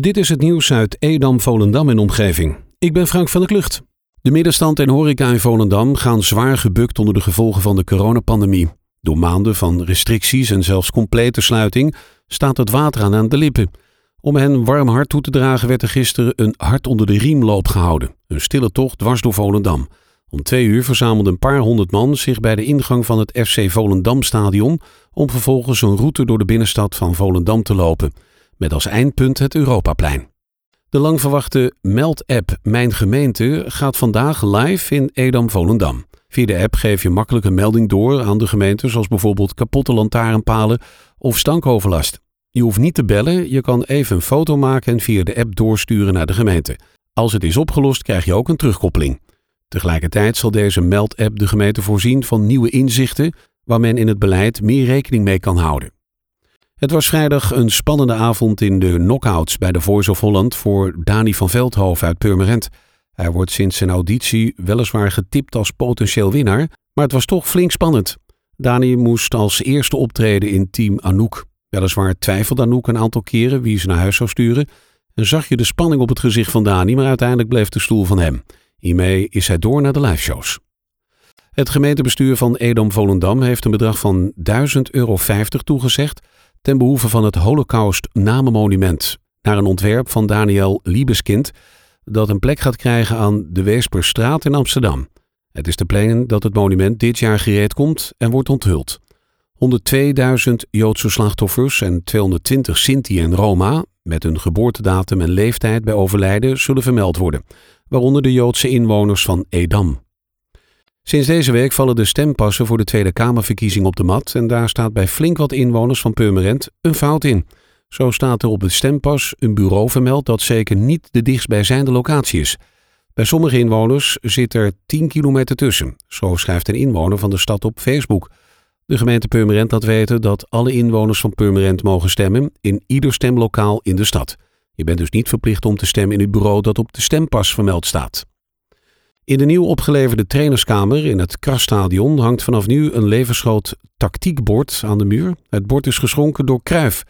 Dit is het nieuws uit Edam-Volendam en omgeving. Ik ben Frank van der Klucht. De middenstand en horeca in Volendam gaan zwaar gebukt onder de gevolgen van de coronapandemie. Door maanden van restricties en zelfs complete sluiting staat het water aan de lippen. Om hen warm hart toe te dragen werd er gisteren een hart onder de riemloop gehouden. Een stille tocht dwars door Volendam. Om 2 uur verzamelden een paar honderd man zich bij de ingang van het FC Volendam-stadion om vervolgens een route door de binnenstad van Volendam te lopen. Met als eindpunt het Europaplein. De langverwachte Meld-app Mijn Gemeente gaat vandaag live in Edam-Volendam. Via de app geef je makkelijk een melding door aan de gemeente, zoals bijvoorbeeld kapotte lantaarnpalen of stankoverlast. Je hoeft niet te bellen, je kan even een foto maken en via de app doorsturen naar de gemeente. Als het is opgelost, krijg je ook een terugkoppeling. Tegelijkertijd zal deze Meld-app de gemeente voorzien van nieuwe inzichten waar men in het beleid meer rekening mee kan houden. Het was vrijdag een spannende avond in de knockouts bij de Voice of Holland voor Dani van Veldhoven uit Purmerend. Hij wordt sinds zijn auditie weliswaar getipt als potentieel winnaar, maar het was toch flink spannend. Dani moest als eerste optreden in team Anouk. Weliswaar twijfelde Anouk een aantal keren wie ze naar huis zou sturen en zag je de spanning op het gezicht van Dani, maar uiteindelijk bleef de stoel van hem. Hiermee is hij door naar de liveshows. Het gemeentebestuur van Edam-Volendam heeft een bedrag van €1.050 toegezegd ten behoeve van het Holocaust-namenmonument naar een ontwerp van Daniel Liebeskind dat een plek gaat krijgen aan de Weesperstraat in Amsterdam. Het is de planning dat het monument dit jaar gereed komt en wordt onthuld. 102.000 Joodse slachtoffers en 220 Sinti en Roma met hun geboortedatum en leeftijd bij overlijden zullen vermeld worden, waaronder de Joodse inwoners van Edam. Sinds deze week vallen de stempassen voor de Tweede Kamerverkiezing op de mat en daar staat bij flink wat inwoners van Purmerend een fout in. Zo staat er op de stempas een bureau vermeld dat zeker niet de dichtstbijzijnde locatie is. Bij sommige inwoners zit er 10 kilometer tussen, zo schrijft een inwoner van de stad op Facebook. De gemeente Purmerend laat weten dat alle inwoners van Purmerend mogen stemmen in ieder stemlokaal in de stad. Je bent dus niet verplicht om te stemmen in het bureau dat op de stempas vermeld staat. In de nieuw opgeleverde trainerskamer in het Krasstadion hangt vanaf nu een levensgroot tactiekbord aan de muur. Het bord is geschonken door Cruijff.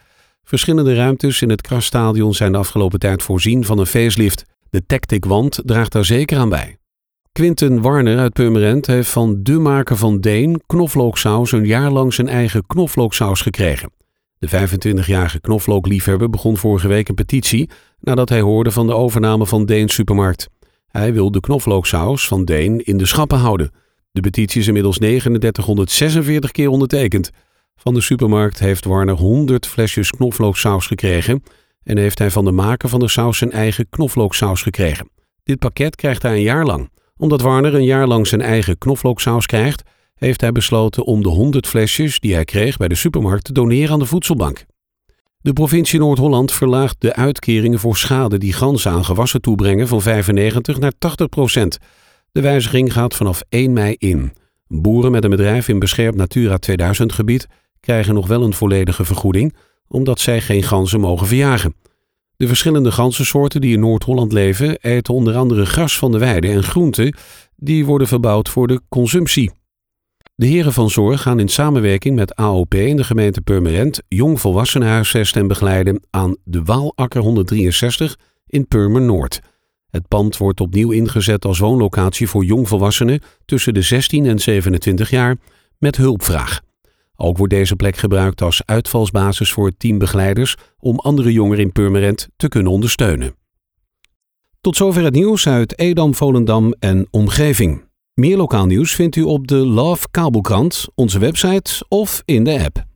Verschillende ruimtes in het Krasstadion zijn de afgelopen tijd voorzien van een facelift. De Tactic Wand draagt daar zeker aan bij. Quinten Warner uit Purmerend heeft van de maker van Deen knoflooksaus een jaar lang zijn eigen knoflooksaus gekregen. De 25-jarige knoflookliefhebber begon vorige week een petitie nadat hij hoorde van de overname van Deens supermarkt. Hij wil de knoflooksaus van Deen in de schappen houden. De petitie is inmiddels 3946 keer ondertekend. Van de supermarkt heeft Warner 100 flesjes knoflooksaus gekregen en heeft hij van de maker van de saus zijn eigen knoflooksaus gekregen. Dit pakket krijgt hij een jaar lang. Omdat Warner een jaar lang zijn eigen knoflooksaus krijgt, heeft hij besloten om de 100 flesjes die hij kreeg bij de supermarkt te doneren aan de voedselbank. De provincie Noord-Holland verlaagt de uitkeringen voor schade die ganzen aan gewassen toebrengen van 95 naar 80%. De wijziging gaat vanaf 1 mei in. Boeren met een bedrijf in beschermd Natura 2000 gebied krijgen nog wel een volledige vergoeding, omdat zij geen ganzen mogen verjagen. De verschillende ganzensoorten die in Noord-Holland leven eten onder andere gras van de weide en groenten die worden verbouwd voor de consumptie. De heren van zorg gaan in samenwerking met AOP en de gemeente Purmerend jongvolwassenenhuisvesten en begeleiden aan de Waalakker 163 in Purmer-Noord. Het pand wordt opnieuw ingezet als woonlocatie voor jongvolwassenen tussen de 16 en 27 jaar met hulpvraag. Ook wordt deze plek gebruikt als uitvalsbasis voor het team begeleiders om andere jongeren in Purmerend te kunnen ondersteunen. Tot zover het nieuws uit Edam, Volendam en omgeving. Meer lokaal nieuws vindt u op de Love Kabelkrant, onze website of in de app.